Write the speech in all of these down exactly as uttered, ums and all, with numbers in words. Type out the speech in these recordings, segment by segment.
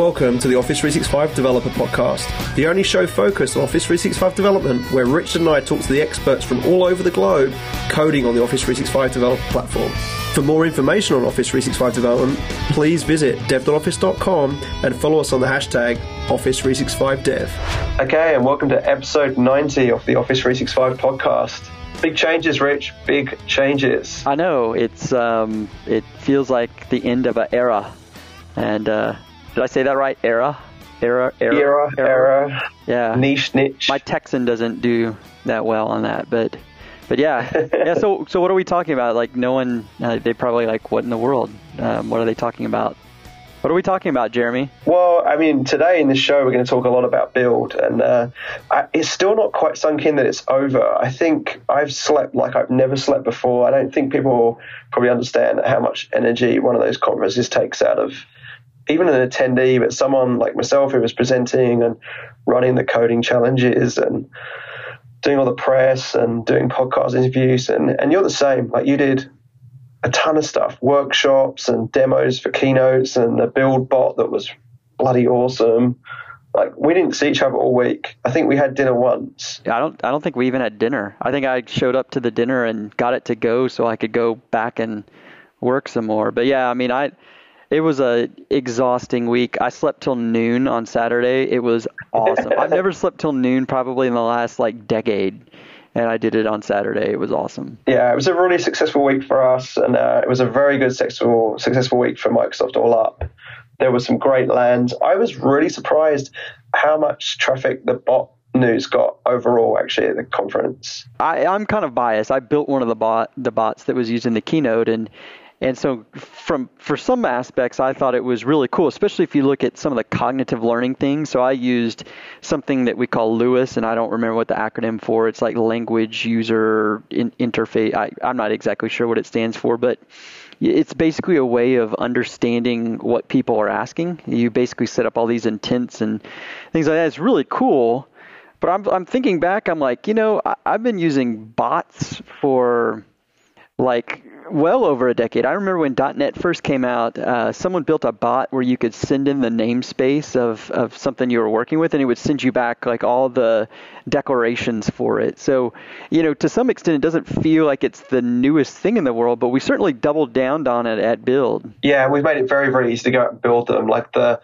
welcome to the Office three sixty-five Developer Podcast, the only show focused on Office three sixty-five development where Richard and I talk to the experts from all over the globe coding on the Office three sixty-five developer platform. For more information on Office three sixty-five development, please visit dev dot office dot com and follow us on the hashtag Office three sixty-five Dev. Okay, and welcome to episode ninety of the Office three sixty-five Podcast. Big changes, Rich. Big changes. I know. It's um, it feels like the end of an era. And uh, did I say that right? Era? Era, era, era. Era, era. Yeah. Niche, niche. My Texan doesn't do that well on that, but but yeah. yeah. So so what are we talking about? Like no one, uh, they probably like, what in the world? Um, what are they talking about? What are we talking about, Jeremy? Well, I mean, today in this show, we're going to talk a lot about build. And uh, I, it's still not quite sunk in that it's over. I think I've slept like I've never slept before. I don't think people probably understand how much energy one of those conferences takes out of even an attendee, but someone like myself who was presenting and running the coding challenges and doing all the press and doing podcast interviews. And, and you're the same. Like you did a ton of stuff, workshops and demos for keynotes and a build bot that was bloody awesome. Like we didn't see each other all week. I think we had dinner once. I don't I don't think we even had dinner. I think I showed up to the dinner and got it to go so I could go back and work some more. But yeah, I mean, I it was a exhausting week. I slept till noon on Saturday. It was awesome. I've never slept till noon probably in the last like decade. And I did it on Saturday. It was awesome. Yeah, it was a really successful week for us. And uh, it was a very good successful, successful week for Microsoft all up. There was some great lands. I was really surprised how much traffic the bot news got overall, actually, at the conference. I, I'm kind of biased. I built one of the bot, the bots that was used in the keynote. And and so from for some aspects, I thought it was really cool, especially if you look at some of the cognitive learning things. So I used something that we call LUIS, and I don't remember what the acronym for. It's like language user in, interface. I, I'm not exactly sure what it stands for, but it's basically a way of understanding what people are asking. You basically set up all these intents and things like that. It's really cool. But I'm, I'm thinking back, I'm like, you know, I, I've been using bots for like well over a decade. I remember when .dot net first came out, uh, someone built a bot where you could send in the namespace of, of something you were working with, and it would send you back like all the declarations for it. So, you know, to some extent, it doesn't feel like it's the newest thing in the world, but we certainly doubled down on it at build. Yeah, we've made it very, very easy to go out and build them. Like the,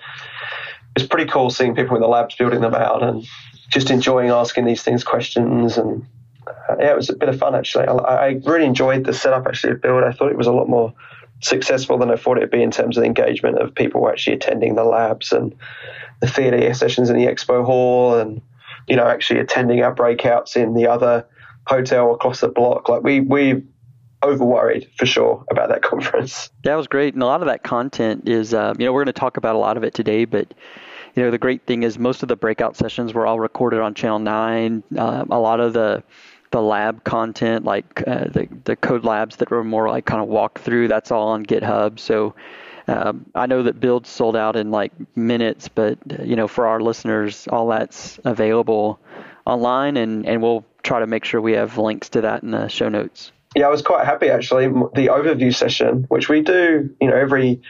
it's pretty cool seeing people in the labs building them out and just enjoying asking these things questions and Uh, yeah, it was a bit of fun, actually. I, I really enjoyed the setup, actually, of Build. I thought it was a lot more successful than I thought it would be in terms of the engagement of people actually attending the labs and the theatre sessions in the expo hall and, you know, actually attending our breakouts in the other hotel across the block. Like, we, we over-worried, for sure, about that conference. That was great. And a lot of that content is, uh, you know, we're going to talk about a lot of it today, but you know, the great thing is most of the breakout sessions were all recorded on Channel nine. Uh, a lot of the the lab content, like uh, the, the code labs that were more like kind of walk through, that's all on GitHub. So um, I know that builds sold out in like minutes, but you know, for our listeners, all that's available online, and, and we'll try to make sure we have links to that in the show notes. Yeah, I was quite happy, actually. The overview session, which we do, you know, every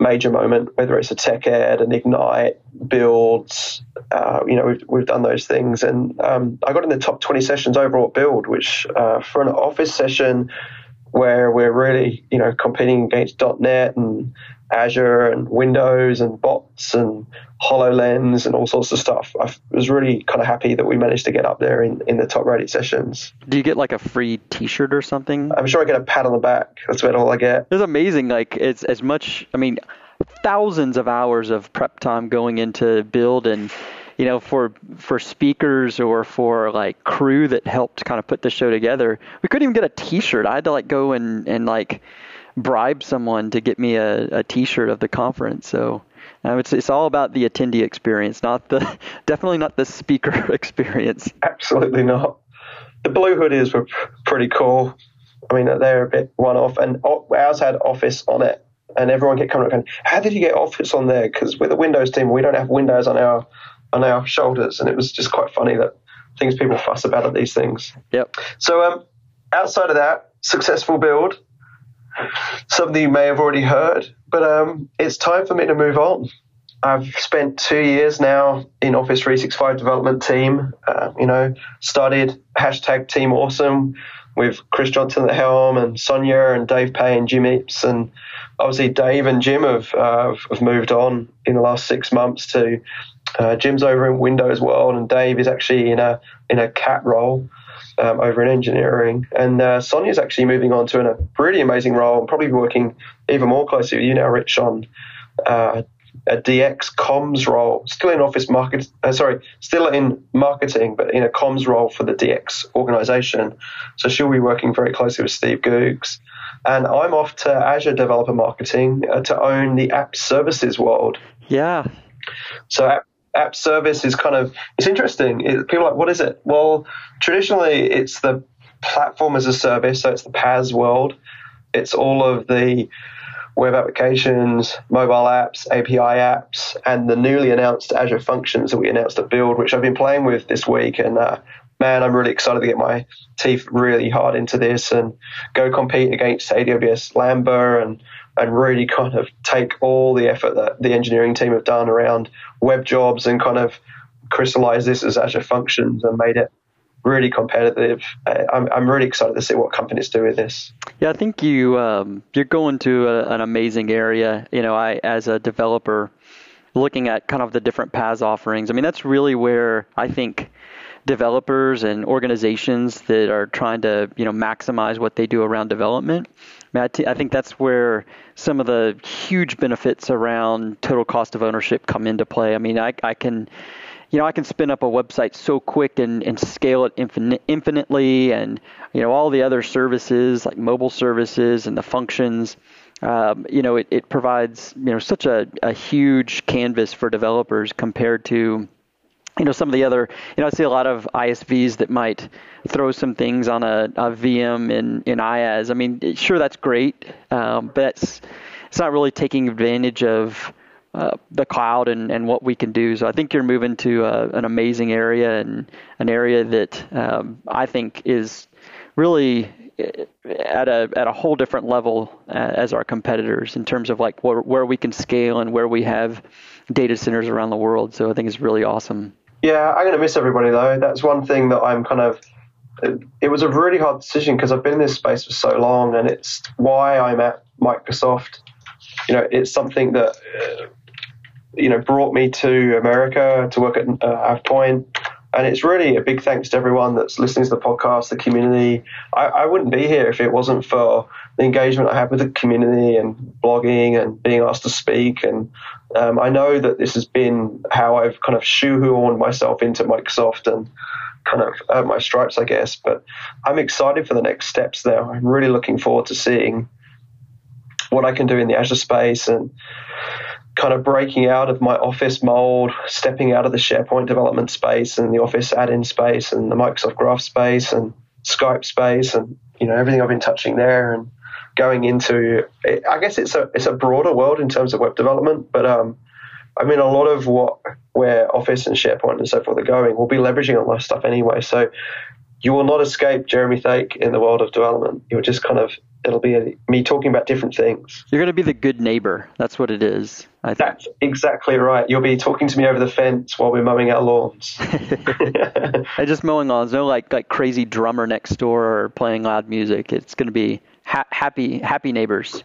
major moment, whether it's a tech ed, an Ignite, builds, uh, you know, we've, we've done those things. And um, I got in the top twenty sessions overall at build, which uh, for an Office session where we're really, you know, competing against .dot net and Azure and Windows and bots and HoloLens and all sorts of stuff, I was really kind of happy that we managed to get up there in, in the top rated sessions. Do you get like a free t-shirt or something? I'm sure I get a pat on the back. That's about all I get. It's amazing. Like it's as much, I mean, thousands of hours of prep time going into build and, you know, for for speakers or for like crew that helped kind of put the show together, we couldn't even get a t-shirt. I had to like go and, and like bribe someone to get me a, a t-shirt of the conference. So um, it's it's all about the attendee experience, not the definitely not the speaker experience. Absolutely not. The blue hoodies were pr- pretty cool. I mean, they're a bit one-off, and ours had Office on it, and everyone kept coming up and, how did you get Office on there? Because we're the Windows team, we don't have Windows on our on our shoulders. And it was just quite funny that things people fuss about at these things. Yep. So um, outside of that, successful build, something you may have already heard, but um, it's time for me to move on. I've spent two years now in Office three sixty-five development team, uh, you know, started hashtag Team Awesome with Chris Johnson at the helm and Sonia and Dave Pay and Jim Eaps. And obviously Dave and Jim have, uh, have moved on in the last six months to uh, Jim's over in Windows World and Dave is actually in a in a cat role um, over in engineering. And uh, Sonia's actually moving on to a really amazing role and probably working even more closely with you now, Rich, on uh, a D X comms role, still in office market, uh, sorry, still in marketing, but in a comms role for the D X organization. So she'll be working very closely with Steve Googs. And I'm off to Azure Developer Marketing uh, to own the app services world. Yeah. So app, app service is kind of, it's interesting. It, people are like, what is it? Well, traditionally it's the platform as a service. So it's the PaaS world. It's all of the web applications, mobile apps, A P I apps, and the newly announced Azure Functions that we announced at Build, which I've been playing with this week. And uh, man, I'm really excited to get my teeth really hard into this and go compete against A W S Lambda and, and really kind of take all the effort that the engineering team have done around web jobs and kind of crystallize this as Azure Functions and made it really competitive. I'm I'm really excited to see what companies do with this. Yeah, I think you um, you're going to a, an amazing area. You know, I as a developer, looking at kind of the different PaaS offerings. I mean, that's really where I think developers and organizations that are trying to you know maximize what they do around development. I, mean, I, t- I think that's where some of the huge benefits around total cost of ownership come into play. I mean, I I can. You know, I can spin up a website so quick and, and scale it infinite, infinitely and, you know, all the other services like mobile services and the functions, um, you know, it, it provides, you know, such a, a huge canvas for developers compared to, you know, some of the other, you know, I see a lot of I S Vs that might throw some things on a, a V M in, in IaaS. I mean, sure, that's great, um, but it's, it's not really taking advantage of Uh, the cloud and, and what we can do. So I think you're moving to uh, an amazing area and an area that um, I think is really at a at a whole different level uh, as our competitors in terms of like where, where we can scale and where we have data centers around the world. So I think it's really awesome. Yeah, I'm going to miss everybody though. That's one thing that I'm kind of, it, it was a really hard decision because I've been in this space for so long and it's why I'm at Microsoft. You know, it's something that, uh, you know, brought me to America to work at uh, AvePoint. And it's really a big thanks to everyone that's listening to the podcast, the community. I, I wouldn't be here if it wasn't for the engagement I have with the community and blogging and being asked to speak. And um, I know that this has been how I've kind of shoehorned myself into Microsoft and kind of earned my stripes, I guess. But I'm excited for the next steps now. I'm really looking forward to seeing what I can do in the Azure space and kind of breaking out of my Office mold, stepping out of the SharePoint development space and the Office add-in space and the Microsoft Graph space and Skype space and, you know, everything I've been touching there and going into, I guess it's a it's a broader world in terms of web development, but um, I mean, a lot of what where Office and SharePoint and so forth are going, we'll be leveraging a lot of stuff anyway. So you will not escape Jeremy Thake in the world of development. You'll just kind of It'll be a, me talking about different things. You're going to be the good neighbor. That's what it is. I think. That's exactly right. You'll be talking to me over the fence while we're mowing our lawns. I just mowing lawns. No like like crazy drummer next door or playing loud music. It's going to be ha- happy happy neighbors.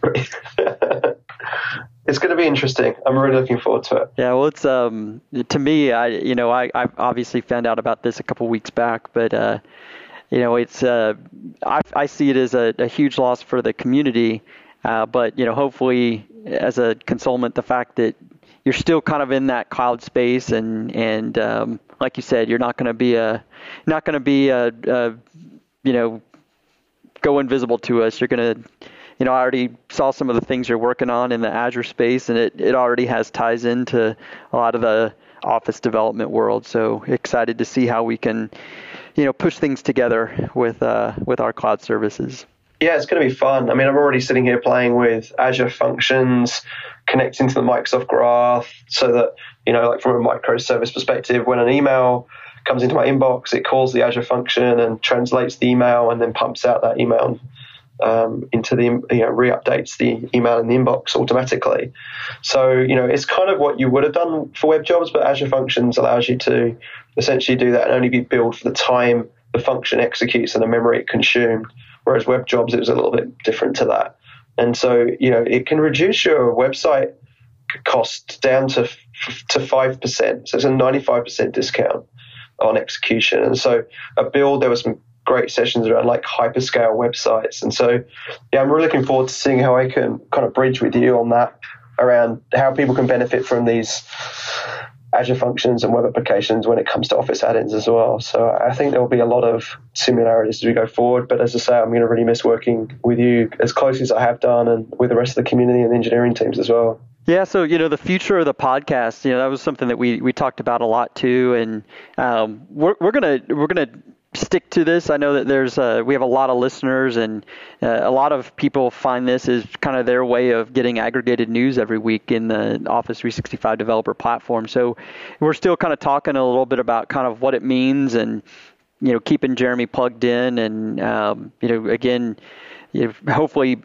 It's going to be interesting. I'm really looking forward to it. Yeah, well, it's um to me, I you know I I obviously found out about this a couple of weeks back, but. Uh, You know, it's uh, I, I see it as a, a huge loss for the community, uh, but you know, hopefully, as a consultant, the fact that you're still kind of in that cloud space, and and um, like you said, you're not going to be a, not going to be a, a, you know, go invisible to us. You're going to, you know, I already saw some of the things you're working on in the Azure space, and it, it already has ties into a lot of the Office development world. So excited to see how we can. You know, push things together with uh, with our cloud services. Yeah, it's going to be fun. I mean, I'm already sitting here playing with Azure Functions, connecting to the Microsoft Graph, so that you know, like from a microservice perspective, when an email comes into my inbox, it calls the Azure function and translates the email, and then pumps out that email um, into the, you know, re-updates the email in the inbox automatically. So, you know, it's kind of what you would have done for web jobs, but Azure Functions allows you to essentially do that and only be billed for the time the function executes and the memory it consumed, whereas web jobs, it was a little bit different to that. And so, you know, it can reduce your website cost down to to five percent. So it's a ninety-five percent discount on execution. And so a build, there was some great sessions around like hyperscale websites. And so, yeah, I'm really looking forward to seeing how I can kind of bridge with you on that around how people can benefit from these Azure Functions and web applications when it comes to Office add-ins as well. So I think there will be a lot of similarities as we go forward. But as I say, I'm going to really miss working with you as closely as I have done and with the rest of the community and the engineering teams as well. Yeah, so, you know, the future of the podcast, you know, that was something that we, we talked about a lot too. And um, we're we're going to we're going to stick to this. I know that there's uh, we have a lot of listeners, and uh, a lot of people find this is kind of their way of getting aggregated news every week in the Office three sixty-five developer platform. So we're still kind of talking a little bit about kind of what it means, and, you know, keeping Jeremy plugged in, and um, you know, again, you know, hopefully,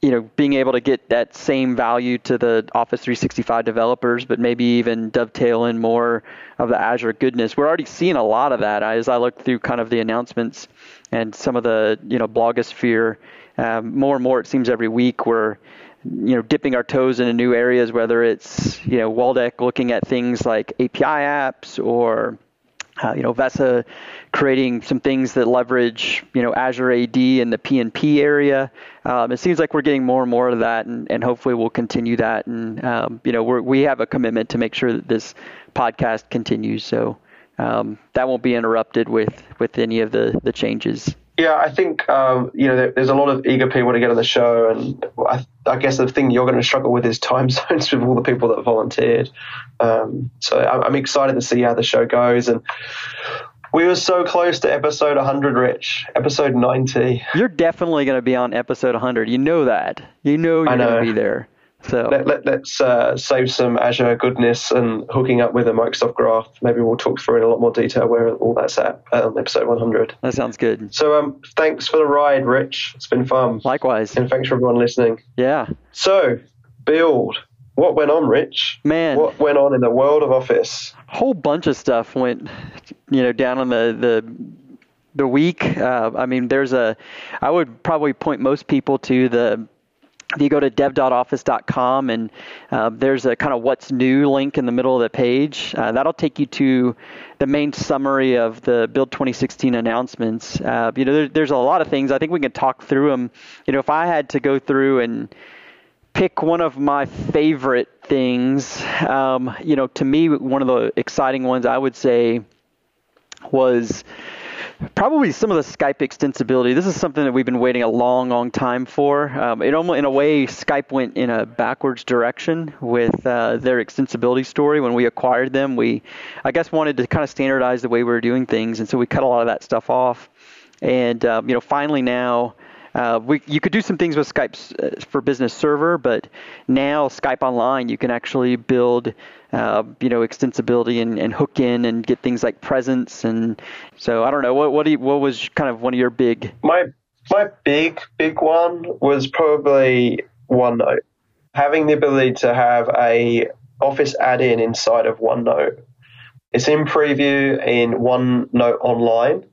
you know, being able to get that same value to the Office three sixty-five developers, but maybe even dovetail in more of the Azure goodness. We're already seeing a lot of that as I look through kind of the announcements and some of the, you know, blogosphere. Um, more and more, it seems every week we're, you know, dipping our toes into new areas, whether it's, you know, Waldeck looking at things like A P I apps, or Uh, you know, Vesa creating some things that leverage, you know, Azure A D in the P and P area. Um, it seems like we're getting more and more of that, and, and hopefully we'll continue that. And, um, you know, we're, we have a commitment to make sure that this podcast continues. So um, that won't be interrupted with, with any of the, the changes. Yeah, I think, um, you know, there, there's a lot of eager people to get on the show. And I, I guess the thing you're going to struggle with is time zones with all the people that volunteered. Um, so I'm, I'm excited to see how the show goes. And we were so close to episode one hundred, Rich, episode ninety. You're definitely going to be on episode one hundred. You know that. You know you're going to be there. So let, let, let's uh, save some Azure goodness and hooking up with a Microsoft Graph. Maybe we'll talk through in a lot more detail where all that's at on um, episode one hundred. That sounds good. So um, thanks for the ride, Rich. It's been fun. Likewise. And thanks for everyone listening. Yeah. So, build. What went on, Rich? Man. What went on in the world of Office? A whole bunch of stuff went, you know, down on the... the the week. Uh, I mean, there's a... I would probably point most people to the... You go to dev dot office dot com, and uh, there's a kind of what's new link in the middle of the page. Uh, that'll take you to the main summary of the Build twenty sixteen announcements. Uh, you know, there, there's a lot of things. I think we can talk through them. You know, if I had to go through and pick one of my favorite things, um, you know, to me, one of the exciting ones I would say was probably some of the Skype extensibility. This is something that we've been waiting a long, long time for. Um, it almost, in a way, Skype went in a backwards direction with uh, their extensibility story. When we acquired them, we, I guess, wanted to kind of standardize the way we were doing things, and so we cut a lot of that stuff off. And um, you know, finally now, uh, we you could do some things with Skype uh, for Business Server, but now Skype Online, you can actually build Uh, you know, extensibility and, and hook in and get things like presence. And so I don't know, what what, do you, what was kind of one of your big... My my big, big one was probably OneNote. Having the ability to have a Office add-in inside of OneNote. It's in preview in OneNote Online.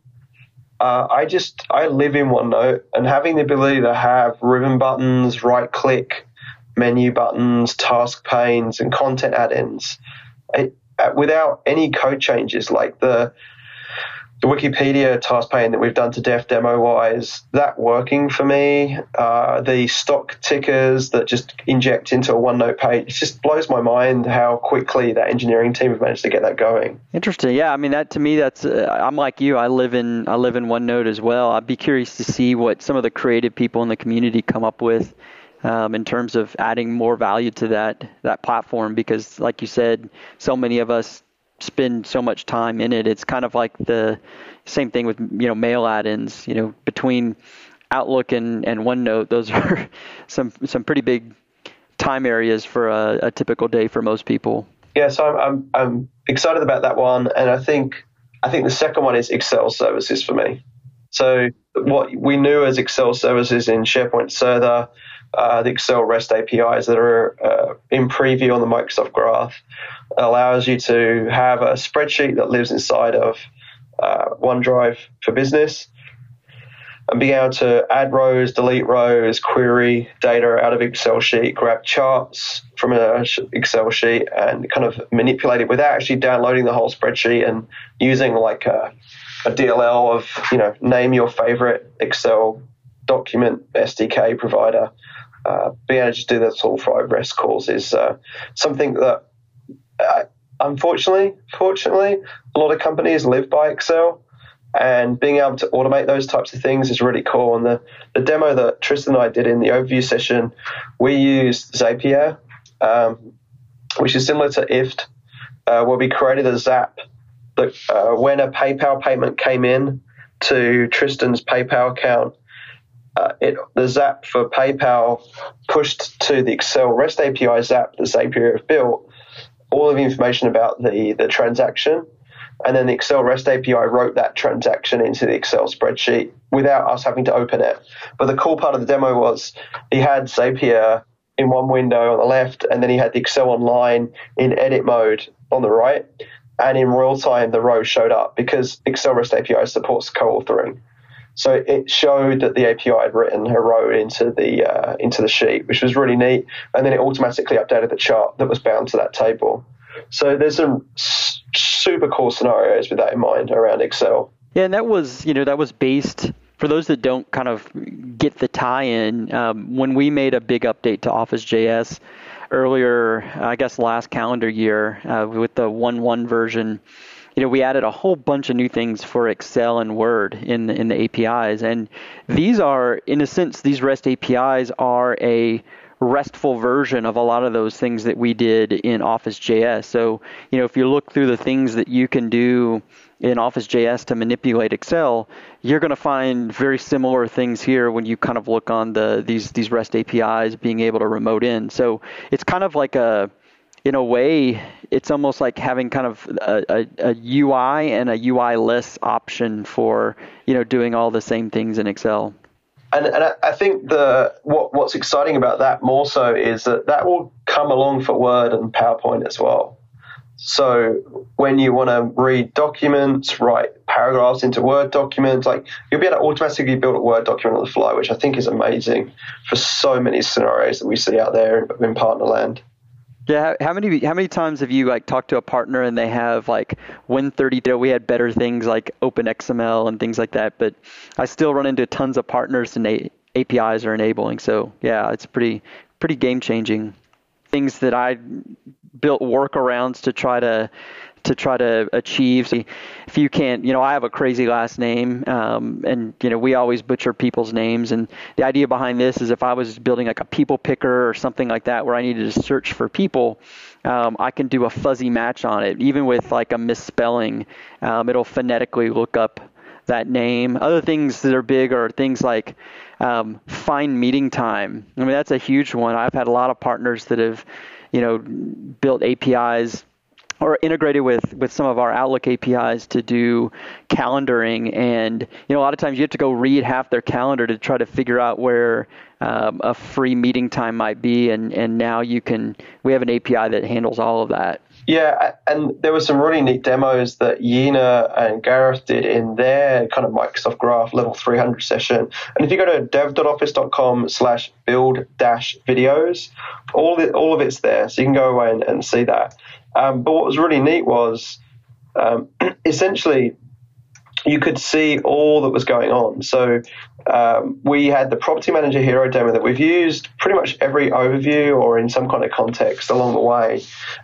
Uh, I just, I live in OneNote, and having the ability to have ribbon buttons, right-click, menu buttons, task panes, and content add-ins it, without any code changes, like the the Wikipedia task pane that we've done to Def demo-wise, that working for me. Uh, the stock tickers that just inject into a OneNote page, it just blows my mind how quickly that engineering team have managed to get that going. Interesting. Yeah, I mean, that to me, that's uh, I'm like you. I live in I live in OneNote as well. I'd be curious to see what some of the creative people in the community come up with Um, in terms of adding more value to that that platform, because like you said, so many of us spend so much time in it. It's kind of like the same thing with, you know, mail add-ins, you know, between Outlook and, and OneNote. Those are some some pretty big time areas for a, a typical day for most people. Yeah, so I'm, I'm I'm excited about that one, and I think I think the second one is Excel Services for me. So what we knew as Excel services in SharePoint Server, uh, the Excel REST A P Is that are uh, in preview on the Microsoft Graph, allows you to have a spreadsheet that lives inside of uh, OneDrive for Business and being able to add rows, delete rows, query data out of Excel sheet, grab charts from an Excel sheet and kind of manipulate it without actually downloading the whole spreadsheet and using like a, a D L L of, you know, name your favorite Excel document S D K provider. Uh, being able to do that sort of five REST calls is uh, something that, uh, unfortunately, fortunately, a lot of companies live by Excel. And being able to automate those types of things is really cool. And the, the demo that Tristan and I did in the overview session, we used Zapier, um, which is similar to I F T T T, uh, where we created a Zap that uh, when a PayPal payment came in to Tristan's PayPal account, uh, it, the Zap for PayPal pushed to the Excel REST A P I Zap that Zapier have built all of the information about the, the transaction. And then the Excel REST A P I wrote that transaction into the Excel spreadsheet without us having to open it. But the cool part of the demo was he had Zapier in one window on the left, and then he had the Excel Online in edit mode on the right. And in real time, the row showed up because Excel REST A P I supports co-authoring. So it showed that the A P I had written a row into the uh, into the sheet, which was really neat. And then it automatically updated the chart that was bound to that table. So there's some super cool scenarios with that in mind around Excel. Yeah, and that was, you know, that was based, for those that don't kind of get the tie-in, um, when we made a big update to Office J S earlier, I guess last calendar year, uh, with the one point one version, you know, we added a whole bunch of new things for Excel and Word in the, in the A P Is. And these are, in a sense, these REST A P Is are a RESTful version of a lot of those things that we did in Office J S. So, you know, if you look through the things that you can do in Office J S to manipulate Excel, you're going to find very similar things here when you kind of look on the these these REST A P Is being able to remote in. So it's kind of like a, in a way, it's almost like having kind of a, a, a U I and a U I-less option for, you know, doing all the same things in Excel. And, and I think the what, what's exciting about that more so is that that will come along for Word and PowerPoint as well. So when you want to read documents, write paragraphs into Word documents, like you'll be able to automatically build a Word document on the fly, which I think is amazing for so many scenarios that we see out there in partner land. Yeah, how many how many times have you like talked to a partner and they have like Win thirty? We had better things like Open X M L and things like that, but I still run into tons of partners and A P Is are enabling. So yeah, it's pretty pretty game changing. Things that I built workarounds to try to to try to achieve. So if you can't, you know, I have a crazy last name, um, and you know, we always butcher people's names. And the idea behind this is if I was building like a people picker or something like that, where I needed to search for people, um, I can do a fuzzy match on it. Even with like a misspelling, um, it'll phonetically look up that name. Other things that are big are things like um, find meeting time. I mean, that's a huge one. I've had a lot of partners that have, you know, built A P Is or integrated with, with some of our Outlook A P Is to do calendaring. And, you know, a lot of times you have to go read half their calendar to try to figure out where um, a free meeting time might be. And, and now you can, we have an A P I that handles all of that. Yeah, and there were some really neat demos that Yina and Gareth did in their kind of Microsoft Graph level three hundred session. And if you go to dev.office.com slash build dash videos, all the, all of it's there. So you can go away and, and see that. Um, but what was really neat was um, essentially you could see all that was going on. So um, we had the Property Manager Hero demo that we've used pretty much every overview or in some kind of context along the way.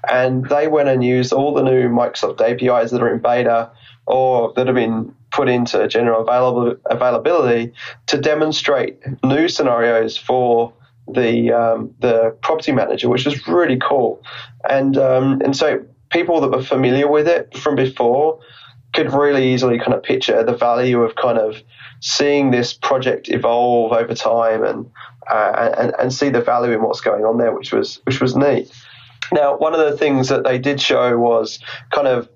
And they went and used all the new Microsoft A P Is that are in beta or that have been put into general available, availability to demonstrate new scenarios for the um, the property manager, which was really cool. And um, and so people that were familiar with it from before could really easily kind of picture the value of kind of seeing this project evolve over time and uh, and, and see the value in what's going on there, which was which was neat. Now, one of the things that they did show was kind of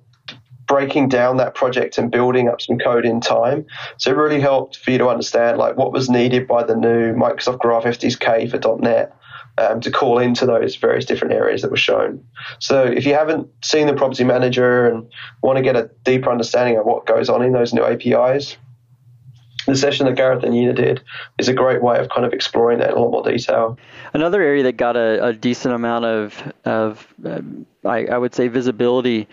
breaking down that project and building up some code in time. So it really helped for you to understand like what was needed by the new Microsoft Graph F D S K for .NET um, to call into those various different areas that were shown. So if you haven't seen the Property Manager and want to get a deeper understanding of what goes on in those new A P Is, the session that Gareth and Nina did is a great way of kind of exploring that in a lot more detail. Another area that got a, a decent amount of, of um, I, I would say, visibility.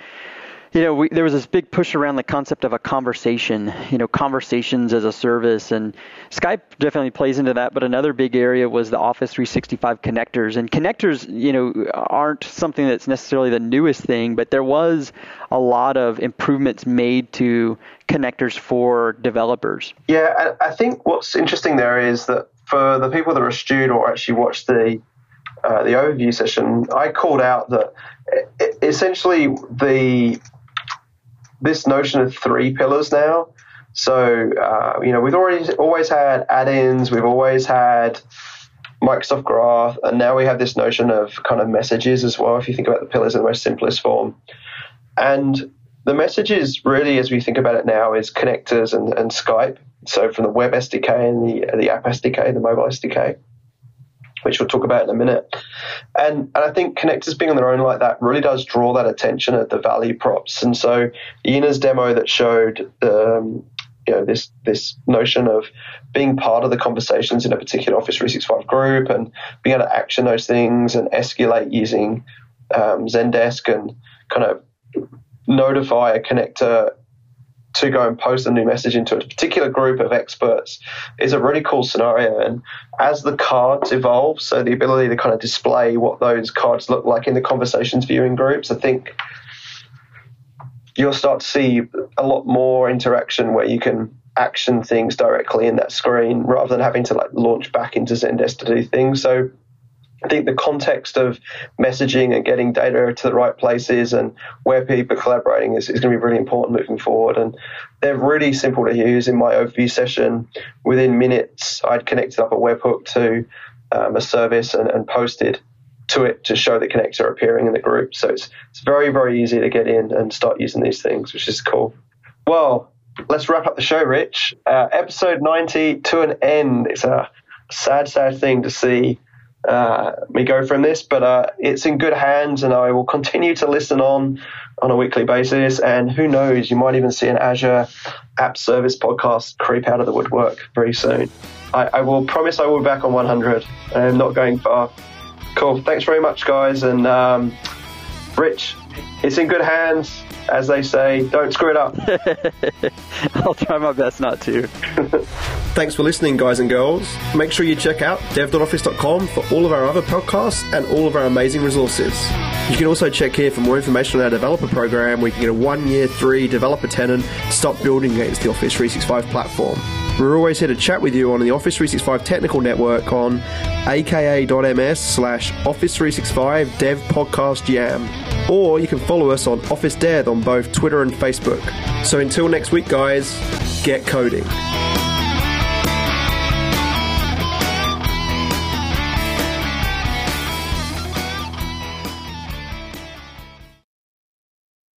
You know, we, there was this big push around the concept of a conversation, you know, conversations as a service, and Skype definitely plays into that. But another big area was the Office three sixty-five connectors, and connectors, you know, aren't something that's necessarily the newest thing, but there was a lot of improvements made to connectors for developers. Yeah, I, I think what's interesting there is that for the people that are astute or actually watch the uh, the overview session, I called out that essentially the this notion of three pillars now. So, uh, you know, we've already always had add-ins, we've always had Microsoft Graph, and now we have this notion of kind of messages as well, if you think about the pillars in the most simplest form. And the messages really, as we think about it now, is connectors and, and Skype. So from the web S D K and the, the app S D K, the mobile S D K, which we'll talk about in a minute. And, and I think connectors being on their own like that really does draw that attention at the value props. And so Ina's demo that showed um, you know, this this notion of being part of the conversations in a particular Office three sixty-five group and being able to action those things and escalate using um, Zendesk and kind of notify a connector to go and post a new message into a particular group of experts is a really cool scenario. And as the cards evolve, so the ability to kind of display what those cards look like in the conversations viewing groups, I think you'll start to see a lot more interaction where you can action things directly in that screen rather than having to like launch back into Zendesk to do things. So I think the context of messaging and getting data to the right places and where people are collaborating is, is going to be really important moving forward. And they're really simple to use. In my overview session, within minutes, I'd connected up a webhook to um, a service and, and posted to it to show the connector appearing in the group. So it's, it's very, very easy to get in and start using these things, which is cool. Well, let's wrap up the show, Rich. Uh, episode ninety to an end. It's a sad, sad thing to see Uh, me go from this, but uh, it's in good hands, and I will continue to listen on on a weekly basis. And who knows, you might even see an Azure app service podcast creep out of the woodwork very soon. I, I will promise I will be back on one hundred. I'm not going far. Cool. Thanks very much, guys. And um, Rich, it's in good hands, as they say. Don't screw it up. I'll try my best not to. Thanks for listening, guys and girls. Make sure you check out dev dot office dot com for all of our other podcasts and all of our amazing resources. You can also check here for more information on our developer program, where you can get a one-year, three developer tenant to start building against the Office three sixty-five platform. We're always here to chat with you on the Office three sixty-five Technical Network on aka dot m s slash office three sixty-five dev podcast yam. Or you can follow us on Office Dev on both Twitter and Facebook. So until next week, guys, get coding.